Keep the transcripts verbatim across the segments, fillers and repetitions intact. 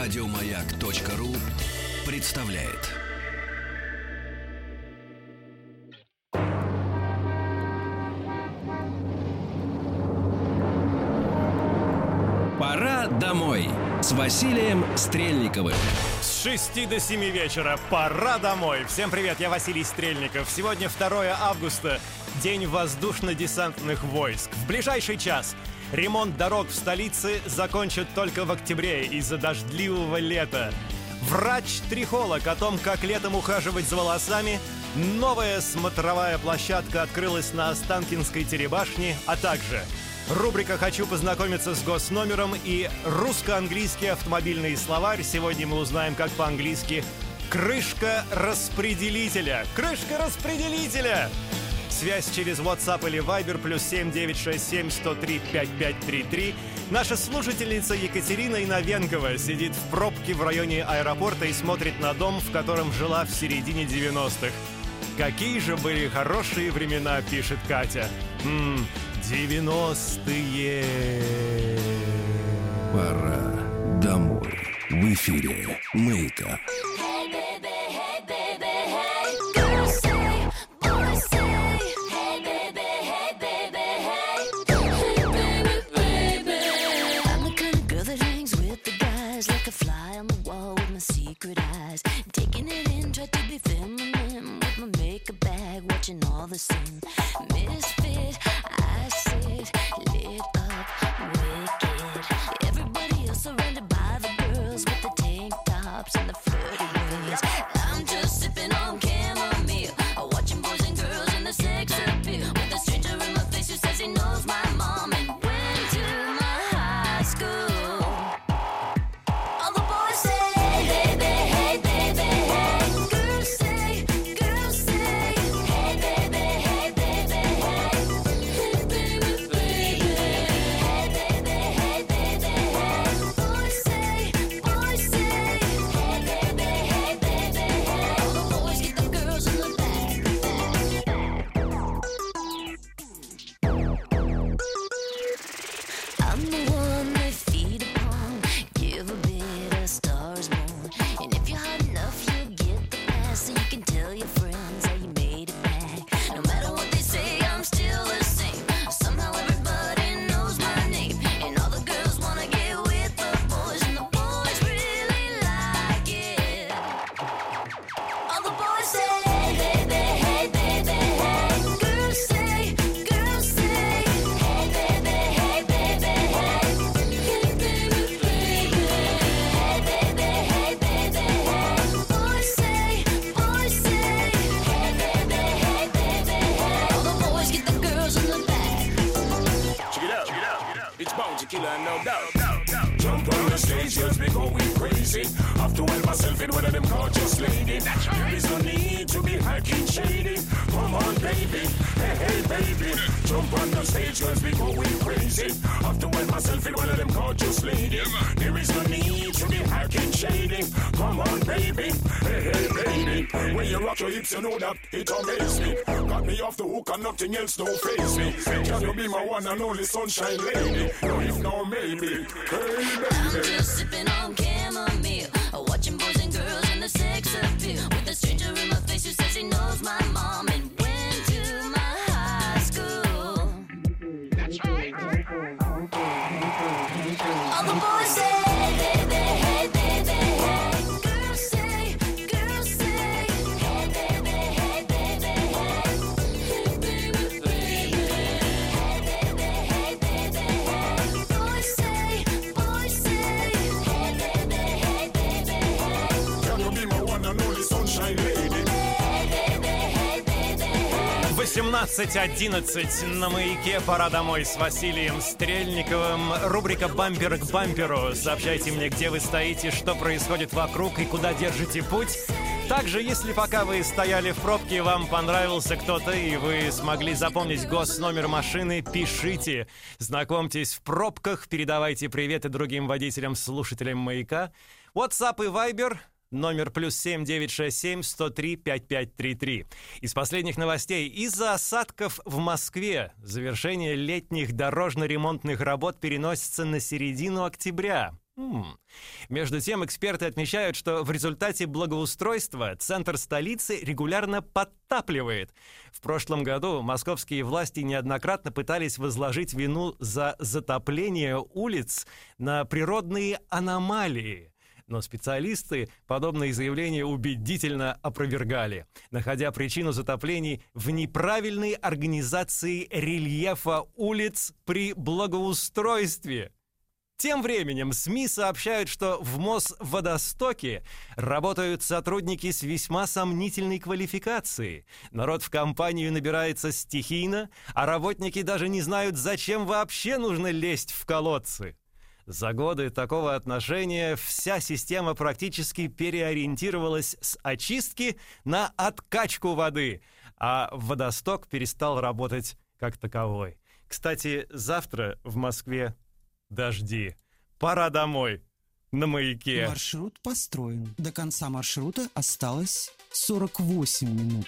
радиомаяк точка ру представляет. Пора домой с Василием Стрельниковым. С шести до семи вечера. Пора домой. Всем привет, я Василий Стрельников. Сегодня второе августа, день воздушно-десантных войск. В ближайший час ремонт дорог в столице закончат только в октябре из-за дождливого лета. Врач-трихолог о том, как летом ухаживать за волосами. Новая смотровая площадка открылась на Останкинской телебашне, а также рубрика «Хочу познакомиться с госномером» и русско-английский автомобильный словарь. Сегодня мы узнаем, как по-английски «крышка распределителя». Крышка распределителя! Связь через WhatsApp или Viber плюс семь девять шесть семь сто три пятьдесят пять тридцать три. Наша слушательница Екатерина Иновенкова сидит в пробке в районе аэропорта и смотрит на дом, в котором жила в середине девяностых. «Какие же были хорошие времена», пишет Катя. Ммм... девяностые. Пора домой. В эфире Мейка. Nothing else don't face me. Can you be my one and only sunshine lady? No, if no, maybe. Hey, baby. I'm just sipping on chamomile, watching boys and girls in the sex appeal. With a stranger in my face who says he knows my mom and went to my high school. That's right. All the boys say, hey, baby, hey, baby, hey. Girls say, girls say, hey, baby, hey, baby, hey. восемнадцать одиннадцать на «Маяке». Пора домой с Василием Стрельниковым. Рубрика «Бампер к бамперу». Сообщайте мне, где вы стоите, что происходит вокруг и куда держите путь. Также, если пока вы стояли в пробке, вам понравился кто-то и вы смогли запомнить госномер машины, пишите. Знакомьтесь в пробках, передавайте приветы другим водителям, слушателям «Маяка». WhatsApp и Viber... Номер плюс семь девять шесть семь сто три пятьдесят пять тридцать три. Из последних новостей. Из-за осадков в Москве завершение летних дорожно-ремонтных работ переносится на середину октября. М-м. Между тем, эксперты отмечают, что в результате благоустройства центр столицы регулярно подтапливает. В прошлом году московские власти неоднократно пытались возложить вину за затопление улиц на природные аномалии. Но специалисты подобные заявления убедительно опровергали, находя причину затоплений в неправильной организации рельефа улиц при благоустройстве. Тем временем СМИ сообщают, что в Мосводостоке работают сотрудники с весьма сомнительной квалификацией. Народ в компанию набирается стихийно, а работники даже не знают, зачем вообще нужно лезть в колодцы. За годы такого отношения вся система практически переориентировалась с очистки на откачку воды, а водосток перестал работать как таковой. Кстати, завтра в Москве дожди. Пора домой на маяке. Маршрут построен. До конца маршрута осталось сорок восемь минут.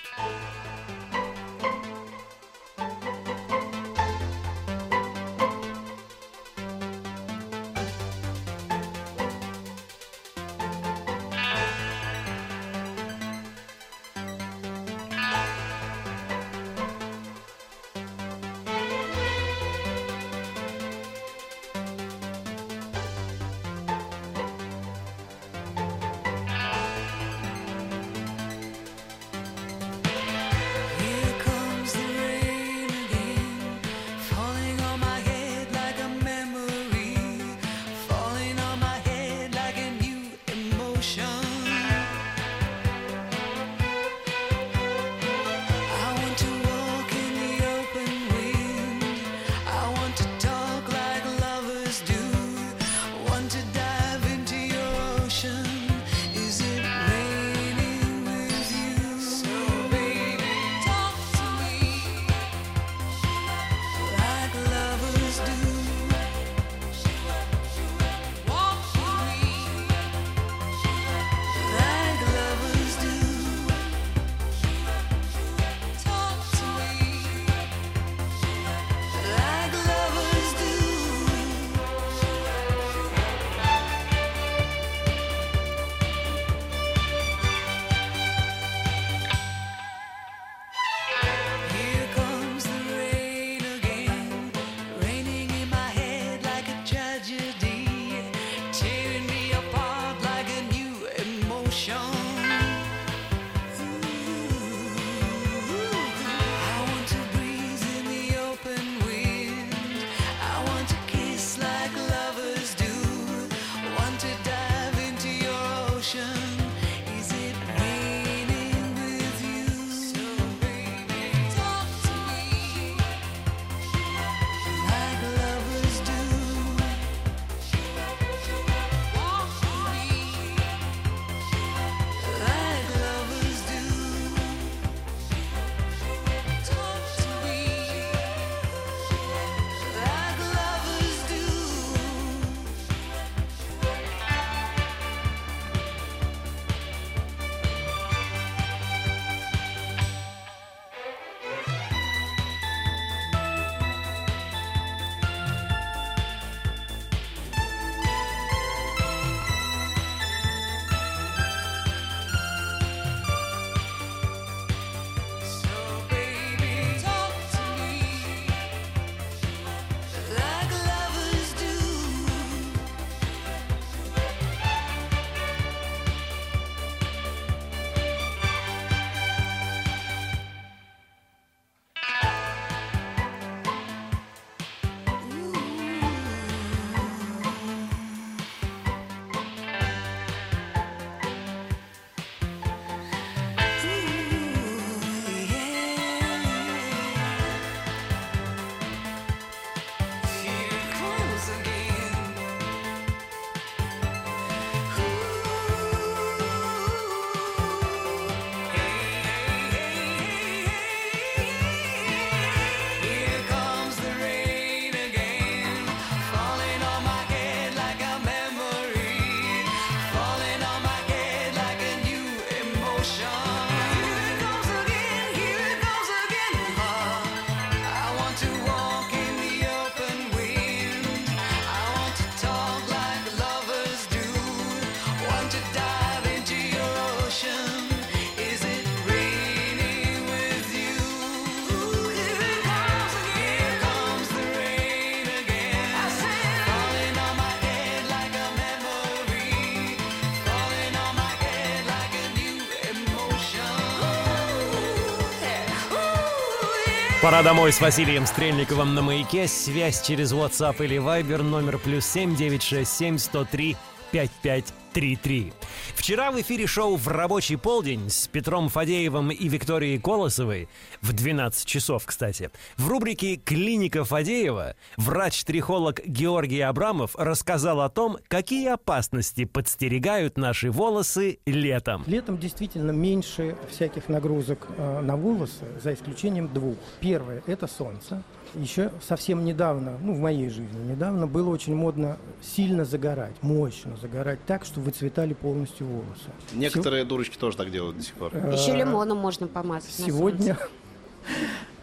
Пора домой с Василием Стрельниковым на «Маяке». Связь через WhatsApp или Viber, номер плюс семь девятьсот шестьдесят семь сто три пятьдесят пять тридцать три. Вчера в эфире шоу «В рабочий полдень» с Петром Фадеевым и Викторией Колосовой в двенадцать часов, кстати, в рубрике «Клиника Фадеева» врач-трихолог Георгий Абрамов рассказал о том, какие опасности подстерегают наши волосы летом. Летом действительно меньше всяких нагрузок на волосы, за исключением двух. Первое – это солнце. Еще совсем недавно, ну в моей жизни недавно, было очень модно сильно загорать, мощно загорать так, что выцветали полностью волосы. Некоторые Сего... дурочки тоже так делают до сих пор. Еще лимоном можно помазать. Сегодня...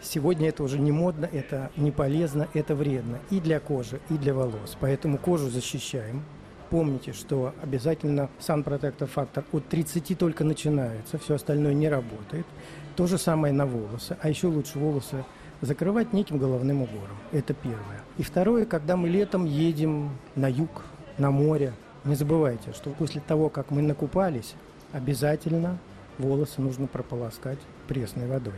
Сегодня это уже не модно, это не полезно, это вредно и для кожи, и для волос. Поэтому кожу защищаем. Помните, что обязательно сан протектор фактор от тридцати только начинается, все остальное не работает. То же самое на волосы, а еще лучше волосы закрывать неким головным убором. Это первое. И второе, когда мы летом едем на юг, на море, не забывайте, что после того, как мы накупались, обязательно волосы нужно прополоскать пресной водой.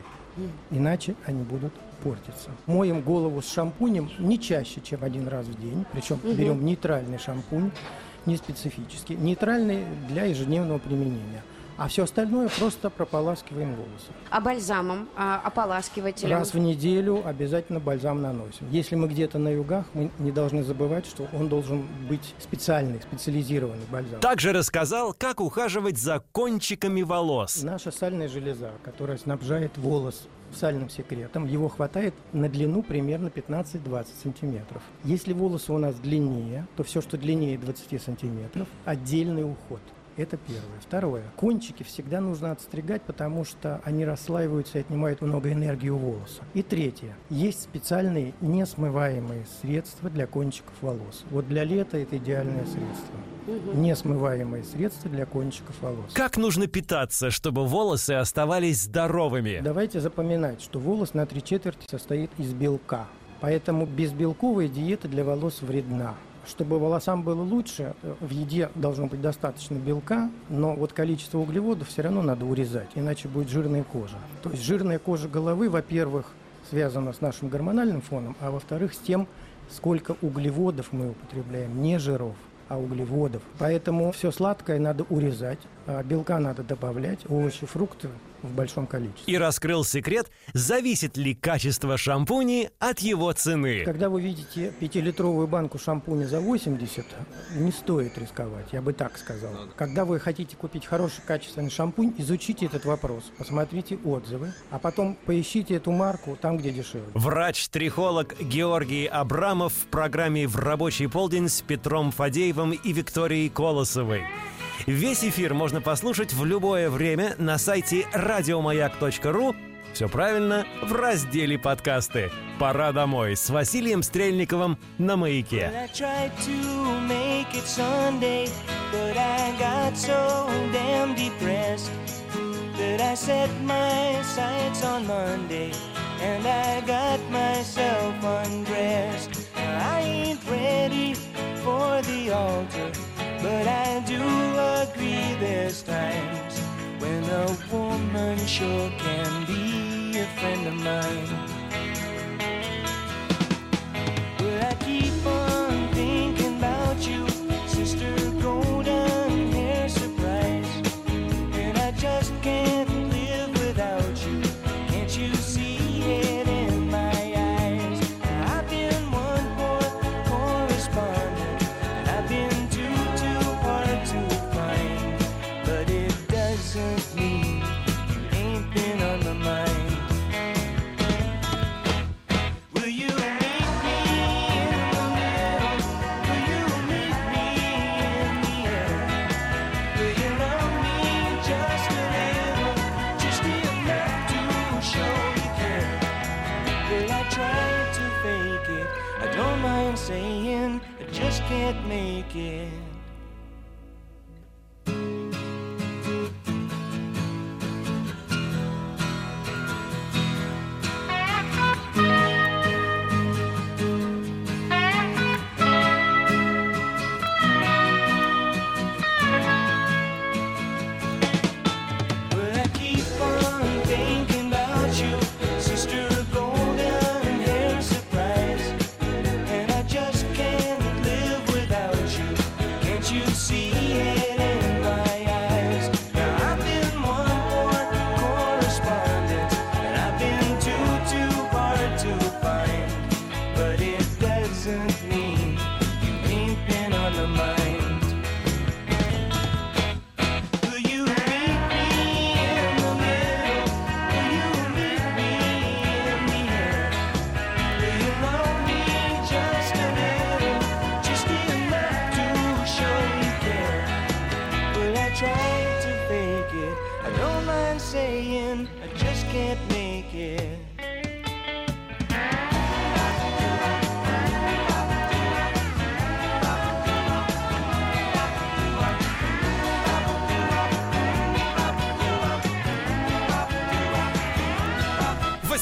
Иначе они будут портиться. Моем голову с шампунем не чаще, чем один раз в день. Причем угу. берем нейтральный шампунь, не специфический. Нейтральный для ежедневного применения. А все остальное просто прополаскиваем волосы. А бальзамом, а, ополаскивателем? Раз в неделю обязательно бальзам наносим. Если мы где-то на югах, мы не должны забывать, что он должен быть специальный, специализированный бальзам. Также рассказал, как ухаживать за кончиками волос. Наша сальная железа, которая снабжает волос сальным секретом, его хватает на длину примерно пятнадцать-двадцать сантиметров. Если волосы у нас длиннее, то все, что длиннее двадцати сантиметров, отдельный уход. Это первое. Второе. Кончики всегда нужно отстригать, потому что они расслаиваются и отнимают много энергии у волоса. И третье. Есть специальные несмываемые средства для кончиков волос. Вот для лета это идеальное средство. Несмываемые средства для кончиков волос. Как нужно питаться, чтобы волосы оставались здоровыми? Давайте запоминать, что волос на три четверти состоит из белка. Поэтому безбелковая диета для волос вредна. Чтобы волосам было лучше, в еде должно быть достаточно белка, но вот количество углеводов все равно надо урезать, иначе будет жирная кожа. То есть жирная кожа головы, во-первых, связана с нашим гормональным фоном, а во-вторых, с тем, сколько углеводов мы употребляем, не жиров, а углеводов. Поэтому все сладкое надо урезать, белка надо добавлять, овощи, фрукты в большом количестве. И раскрыл секрет, зависит ли качество шампуня от его цены. Когда вы видите пятилитровую банку шампуня за восемьдесят, не стоит рисковать, я бы так сказал. Когда вы хотите купить хороший качественный шампунь, изучите этот вопрос, посмотрите отзывы, а потом поищите эту марку там, где дешевле. Врач-трихолог Георгий Абрамов в программе «В рабочий полдень» с Петром Фадеевым и Викторией Колосовой. Весь эфир можно послушать в любое время на сайте радио маяк точка ру. Все правильно, в разделе «Подкасты». Пора домой с Василием Стрельниковым на «Маяке». But I do agree there's times when a woman sure can be a friend of mine. But I keep on thinking about you, sister, golden hair surprise, and I just can't live without you. Can't you see it in my eyes? I've been one poor correspondent, and I've been saying I just can't make it. Well, I keep on thinking about you, sister golden.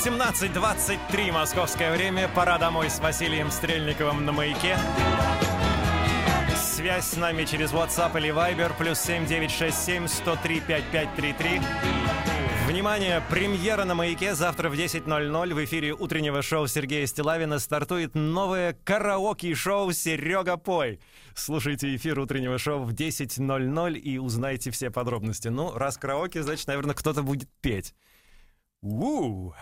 восемнадцать двадцать три московское время. Пора домой с Василием Стрельниковым на «Маяке». Связь с нами через WhatsApp или Viber. Плюс семь девять шесть семь сто три пятьдесят пять тридцать три. Внимание! Премьера на «Маяке». Завтра в десять ноль-ноль в эфире утреннего шоу Сергея Стиллавина стартует новое караоке-шоу «Серега, пой». Слушайте эфир утреннего шоу в десять ноль-ноль и узнайте все подробности. Ну, раз караоке, значит, наверное, кто-то будет петь. У-у-у.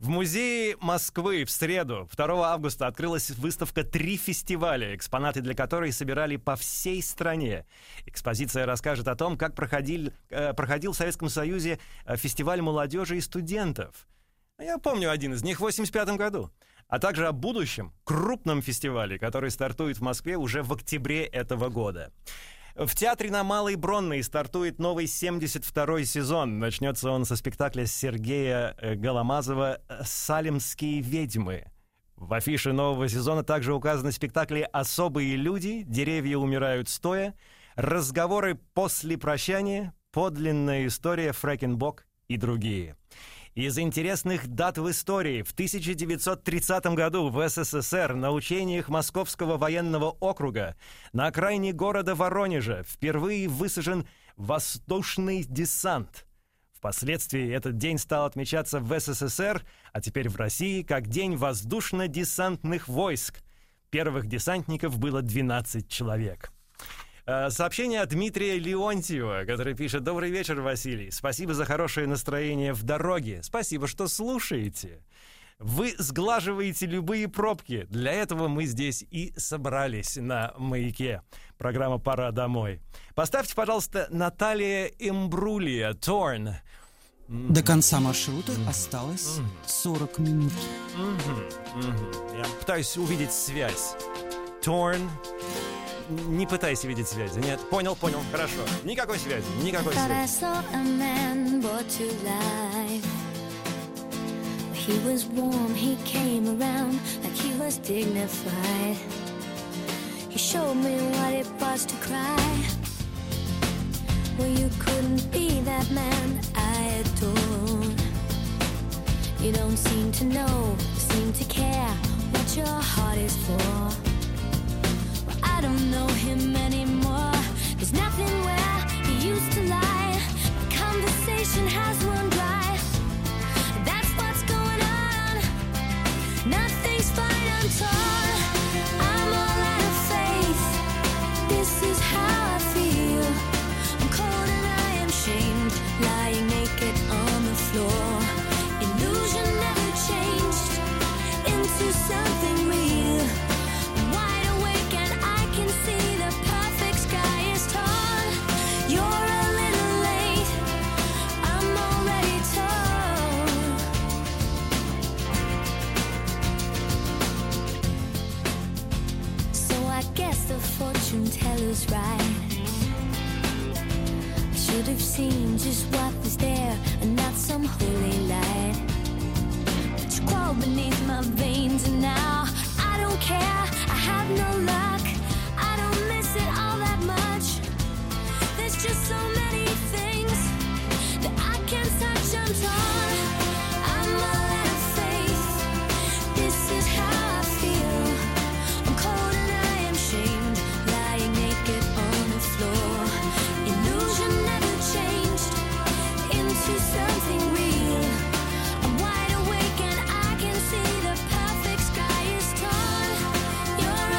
В музее Москвы в среду, второго августа, открылась выставка «Три фестиваля», экспонаты для которой собирали по всей стране. Экспозиция расскажет о том, как проходил, э, проходил в Советском Союзе фестиваль молодежи и студентов. Я помню один из них в восемьдесят пятом году. А также о будущем крупном фестивале, который стартует в Москве уже в октябре этого года. В театре на Малой Бронной стартует новый семьдесят второй сезон. Начнется он со спектакля Сергея Голомазова «Салемские ведьмы». В афише нового сезона также указаны спектакли «Особые люди», «Деревья умирают стоя», «Разговоры после прощания», «Подлинная история Фрэкенбок» и другие. Из интересных дат в истории. В тысяча девятьсот тридцатом году в СССР на учениях Московского военного округа на окраине города Воронежа впервые высажен воздушный десант. Впоследствии этот день стал отмечаться в СССР, а теперь в России, как День воздушно-десантных войск. Первых десантников было двенадцать человек. Сообщение от Дмитрия Леонтьева, который пишет: «Добрый вечер, Василий. Спасибо за хорошее настроение в дороге. Спасибо, что слушаете. Вы сглаживаете любые пробки. Для этого мы здесь и собрались на «Маяке». Программа «Пора домой». Поставьте, пожалуйста, Натали Имбрулия «Торн». До конца маршрута mm-hmm. осталось mm-hmm. сорок минут. Mm-hmm. Mm-hmm. Я пытаюсь увидеть связь. «Торн». Не пытайся видеть связи. Нет, понял, понял, хорошо. Никакой связи, никакой связи. I don't know him anymore. There's nothing where he used to lie. My conversation has run dry. That's what's going on. Nothing's fine, I'm torn. I'm all out of faith. This is how I feel. I'm cold and I am shamed, lying naked on the floor. Illusion never changed into something real. See the perfect sky is torn. You're a little late. I'm already torn. So I guess the fortune teller's right. I should have seen just what was there and not some holy light. But you crawled beneath my veins and now I don't care. I have no luck. All that much. There's just so many things that I can't touch. I'm torn. I'm all out of faith. This is how I feel. I'm cold and I am shamed, lying naked on the floor. Illusion never changed into something real. I'm wide awake and I can see the perfect sky is torn. You're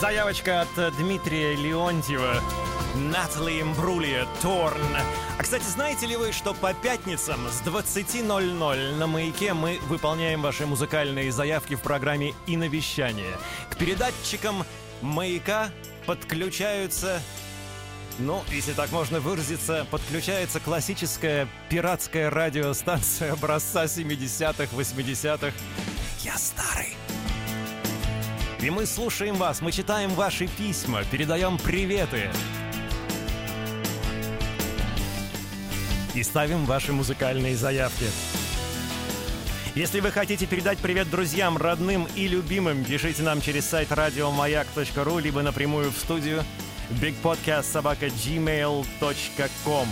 Заявочка от Дмитрия Леонтьева. Натали Имбрулия, Торн. А, кстати, знаете ли вы, что по пятницам с двадцать ноль-ноль на «Маяке» мы выполняем ваши музыкальные заявки в программе «Иновещание». К передатчикам «Маяка» подключаются... Ну, если так можно выразиться, подключается классическая пиратская радиостанция образца семидесятых, восьмидесятых. Я старый. И мы слушаем вас, мы читаем ваши письма, передаем приветы. И ставим ваши музыкальные заявки. Если вы хотите передать привет друзьям, родным и любимым, пишите нам через сайт радио маяк точка ру, либо напрямую в студию big podcast собака gmail точка com.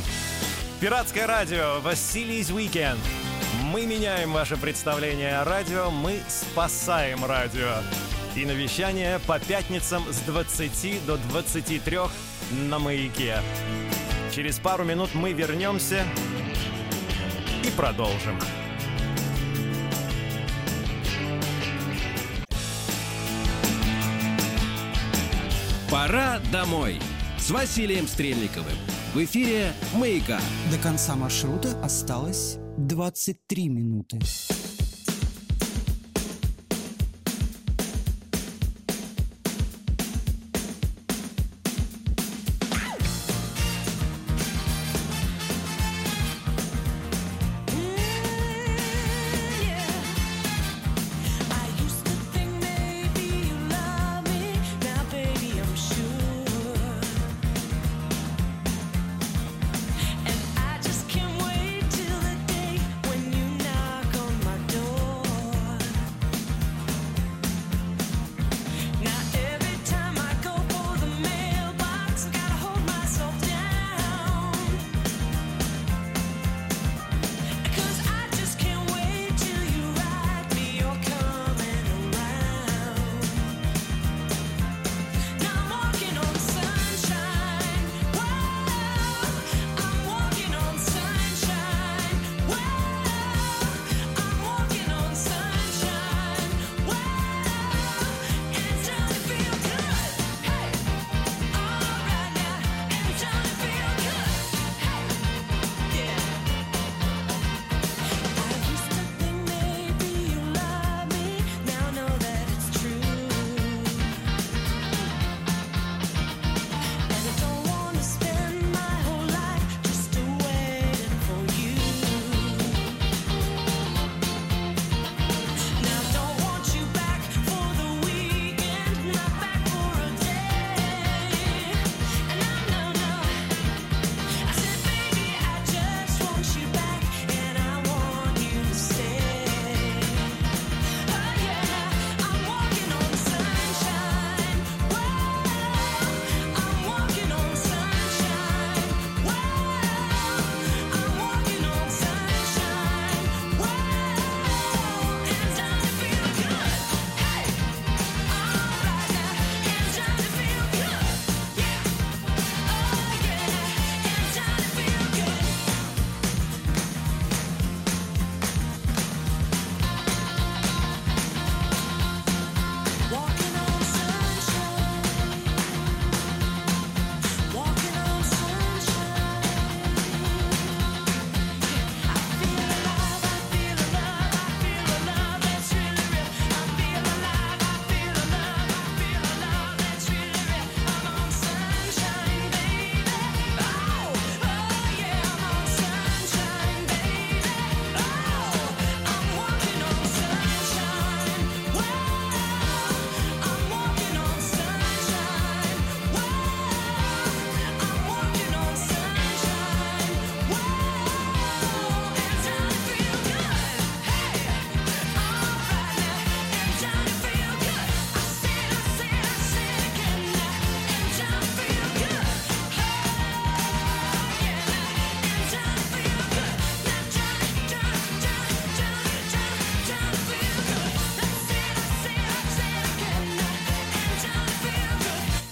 Пиратское радио, Василий's Weekend. Мы меняем ваше представление о радио, мы спасаем радио. И навещание по пятницам с двадцати до двадцати трёх на «Маяке». Через пару минут мы вернемся и продолжим. «Пора домой» с Василием Стрельниковым. В эфире «Маяка». До конца маршрута осталось двадцать три минуты.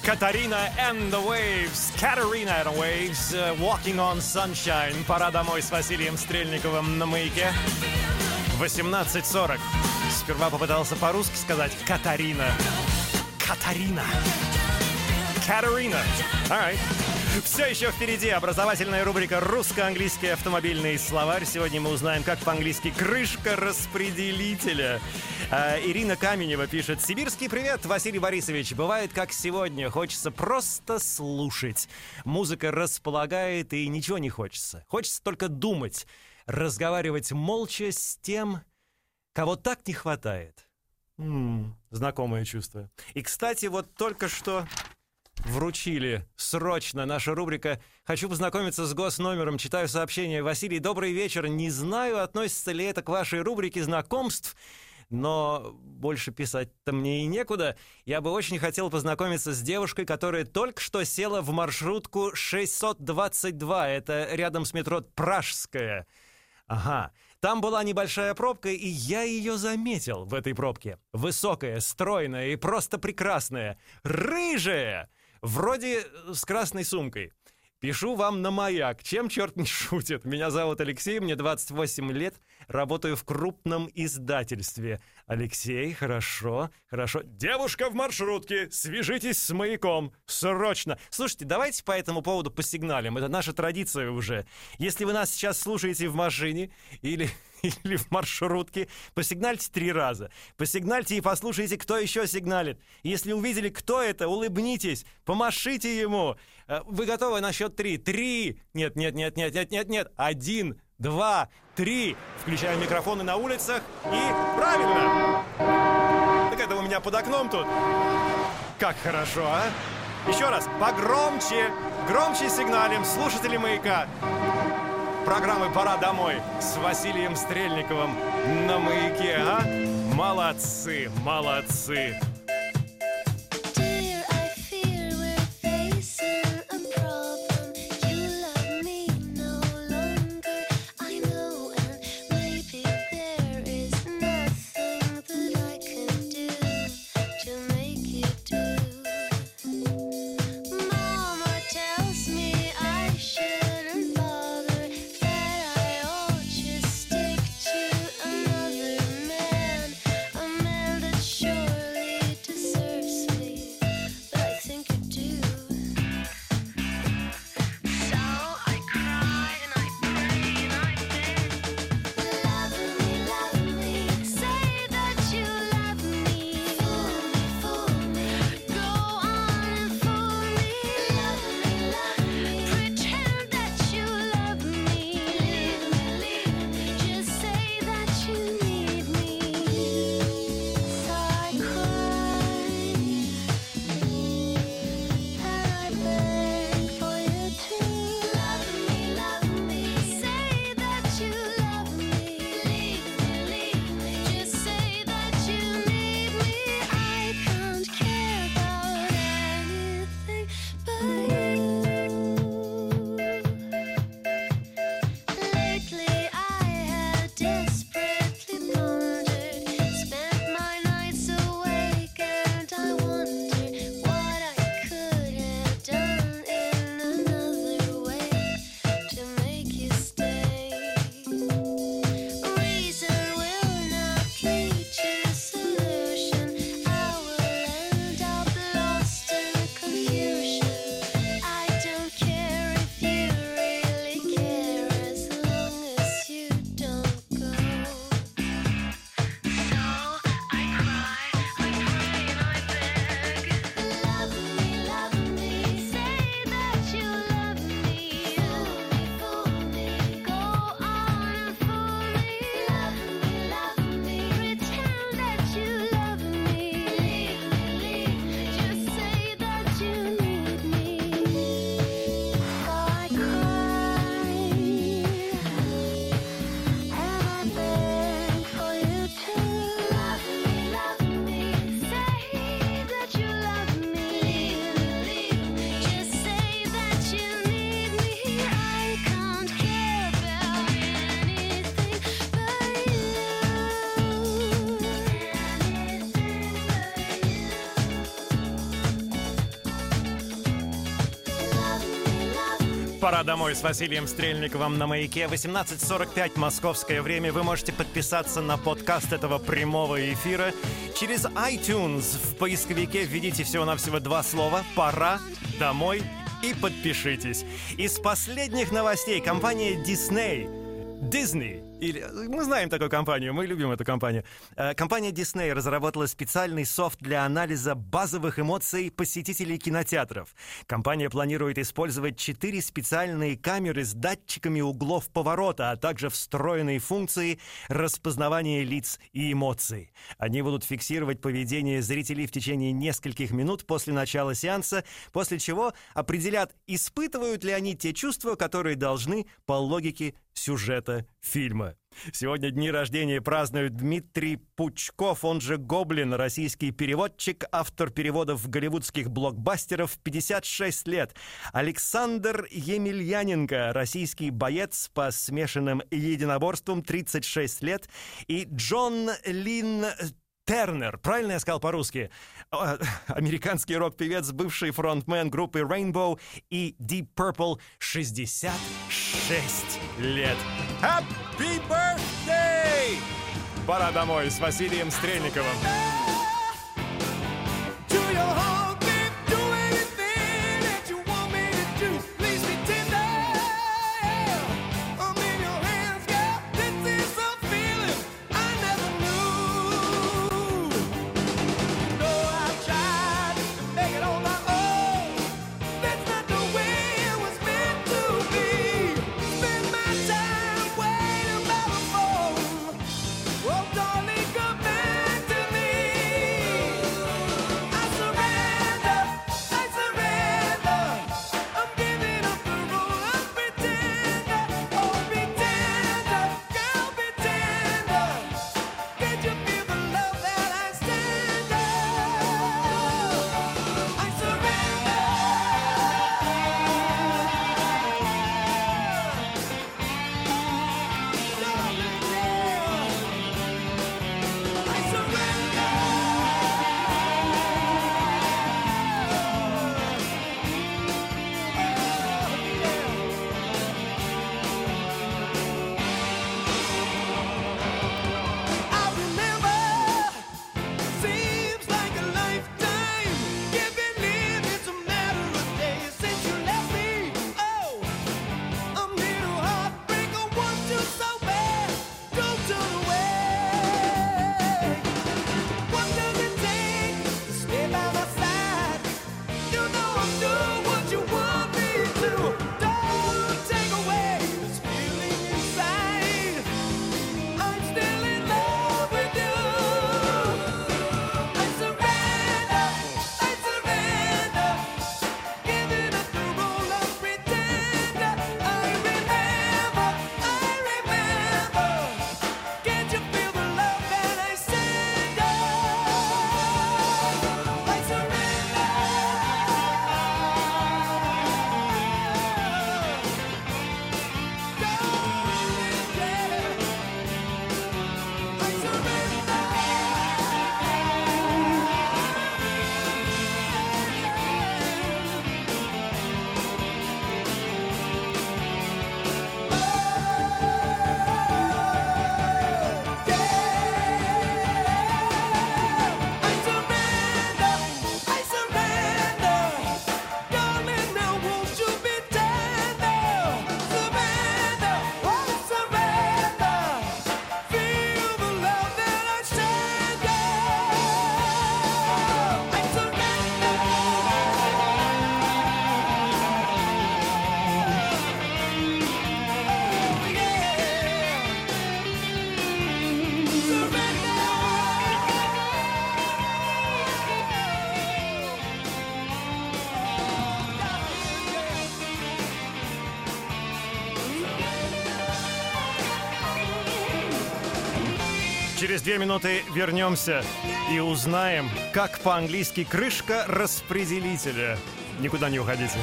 Katarina and the Waves, Katarina and the Waves, Walking on Sunshine. Пора домой с Василием Стрельниковым на «Маяке». восемнадцать сорок. Сперва попытался по-русски сказать «Катарина». Катарина. Катарина. All right. Все еще впереди образовательная рубрика «Русско-английский автомобильный словарь». Сегодня мы узнаем, как по-английски «крышка распределителя». А, Ирина Каменева пишет: «Сибирский привет, Василий Борисович. Бывает, как сегодня. Хочется просто слушать. Музыка располагает, и ничего не хочется. Хочется только думать, разговаривать молча с тем, кого так не хватает». М-м, знакомое чувство. И, кстати, вот только что... вручили срочно наша рубрика «Хочу познакомиться с госномером». Читаю сообщение. Василий, добрый вечер. Не знаю, относится ли это к вашей рубрике знакомств, но больше писать-то мне и некуда. Я бы очень хотел познакомиться с девушкой, которая только что села в маршрутку шестьсот двадцать два. Это рядом с метро Пражская. Ага. Там была небольшая пробка, и я ее заметил в этой пробке. Высокая, стройная и просто прекрасная. Рыжая! Вроде с красной сумкой. Пишу вам на Маяк. Чем черт не шутит? Меня зовут Алексей, мне двадцать восемь лет. Работаю в крупном издательстве. Алексей, хорошо, хорошо. Девушка в маршрутке, свяжитесь с Маяком. Срочно. Слушайте, давайте по этому поводу посигналим. Это наша традиция уже. Если вы нас сейчас слушаете в машине или... или в маршрутке, посигнальте три раза. Посигнальте и послушайте, кто еще сигналит. Если увидели, кто это, улыбнитесь, помашите ему. Вы готовы на счет три? Три! Нет, нет, нет, нет, нет, нет, нет. Один, два, три. Включаем микрофоны на улицах. И правильно! Так это у меня под окном тут. Как хорошо, а? Еще раз, погромче, громче сигналим, слушатели «Маяка». Программы «Пора домой» с Василием Стрельниковым на «Маяке», а? Молодцы, молодцы. «Пора домой» с Василием Стрельниковым на «Маяке». восемнадцать сорок пять московское время. Вы можете подписаться на подкаст этого прямого эфира Через iTunes в поисковике введите всего-навсего два слова «Пора домой» и подпишитесь. Из последних новостей компания Disney. Disney. Или, мы знаем такую компанию, мы любим эту компанию. Компания Disney разработала специальный софт для анализа базовых эмоций посетителей кинотеатров. Компания планирует использовать четыре специальные камеры с датчиками углов поворота, а также встроенные функции распознавания лиц и эмоций. Они будут фиксировать поведение зрителей в течение нескольких минут после начала сеанса, после чего определят, испытывают ли они те чувства, которые должны по логике сюжета фильма. Сегодня дни рождения празднуют Дмитрий Пучков, он же Гоблин, российский переводчик, автор переводов голливудских блокбастеров, пятьдесят шесть лет. Александр Емельяненко, российский боец по смешанным единоборствам, тридцать шесть лет. И Джон Лин Тернер, правильно я сказал по-русски? Американский рок-певец, бывший фронтмен группы Rainbow и Deep Purple, шестьдесят шесть лет. Happy birthday! Пора домой с Василием Стрельниковым. Через две минуты вернемся и узнаем, как по-английски крышка распределителя. Никуда не уходите.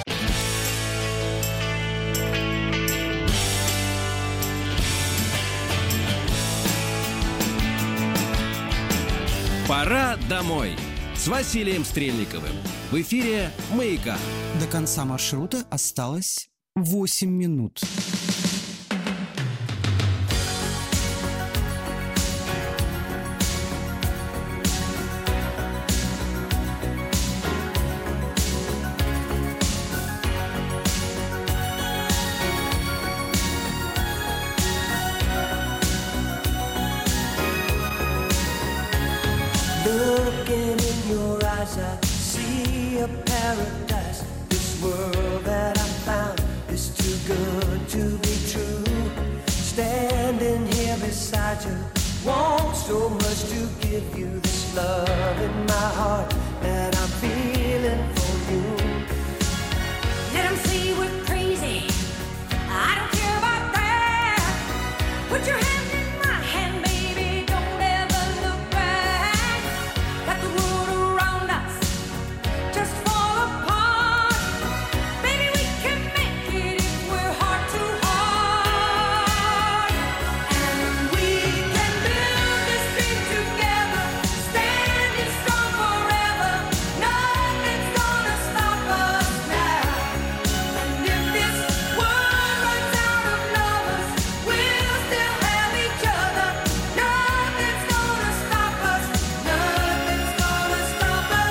Пора домой с Василием Стрельниковым. В эфире «Маяка». До конца маршрута осталось восемь минут. eyes I see a paradise. This world that I found is too good to be true. Standing here beside you, want so much to give you. This love in my heart that I'm feeling for you. Let them see we're crazy, I don't care about that. Put your hand in my hand, baby, don't ever look back. Got the world around us, just fall apart. Baby, we can make it if we're heart to heart. And we can build this thing together, standing strong forever. Nothing's gonna stop us now. And if this world runs out of lovers, we'll still have each other. Nothing's gonna stop us. Nothing's gonna stop us now. Oh, oh.